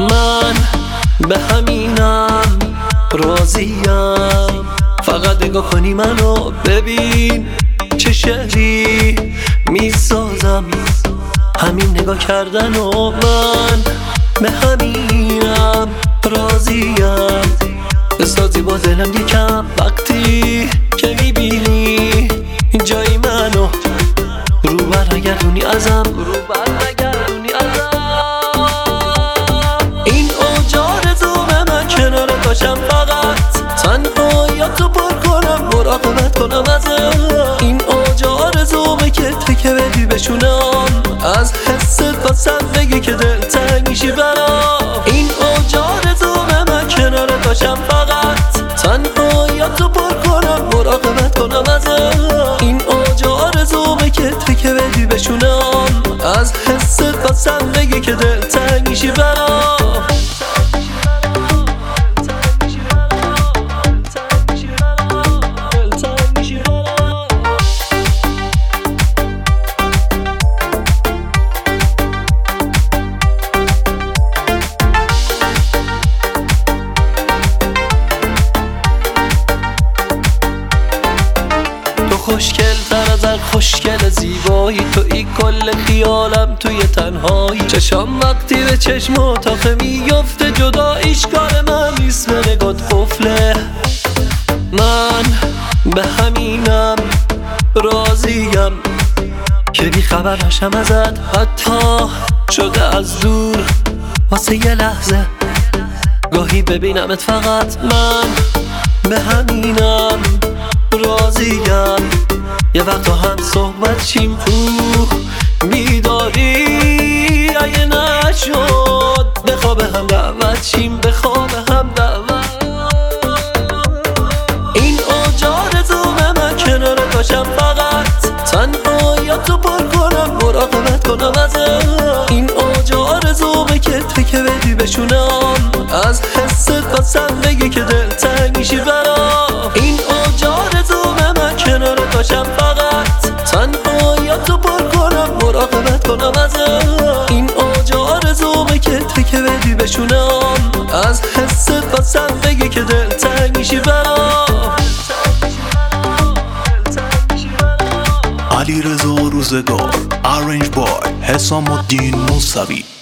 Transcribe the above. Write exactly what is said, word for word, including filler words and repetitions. من به همینم راضیم، فقط نگاه کنی منو ببین چه شهری میسازم، همین نگاه کردن و من به همینم راضیم. بسازی با دلم یکم وقتی که میبینی جای منو، رو برنگردونی ازم، رو برنگردونی ازم. این اوج آرزو به من کنار باشم، فقط تنهاییاتو پر کنم، مراقبت کنم ازم. این اوج آرزو بگه تکه بدی بشونم، از حست واسم بگی که دلتنگ میشی برام. این اوج آرزو به من کنار باشم، فقط تنهاییاتو پر کنم، مراقبت کنم ازم. این اوج آرزو بگه تکه بدی بشونم، از حست واسم بگی که دلتنگ میشی برام. خوشگل تر از هر خوشگل زیبایی تو، این کل خیالم توی تنهایی. چشم وقتی به چشم اتاقه میفته، جداییش کار من نیست، به نگات قفله. من به همینم راضیم که بی خبر نشم ازت، حتی شده از دور واسه یه لحظه گاهی ببینمت فقط. من به همینم راضیم یه وقتا هم صحبت شیم، او بیداری اگه نشد به خواب هم دعوت شیم، به خواب هم دعوت. این اوج آرزو به من کنارت باشم، فقط تنهاییاتو پر کنم، مراقبت کنم ازم. این اوج آرزو بگه تکه بدی بشونم، از حست واسم بگه که دلتنگ میشی برام. این اوج آرزو به من کنارت باشم، فقط تنهاییاتو پر کنم، مراقبت کنم ازم. این اوج آرزو بگه تکه بدی بشونم، از حست واسم بگه که دلتنگ میشی برام. علیرضا روزگار، ارنج بای حسام الدین موسوی.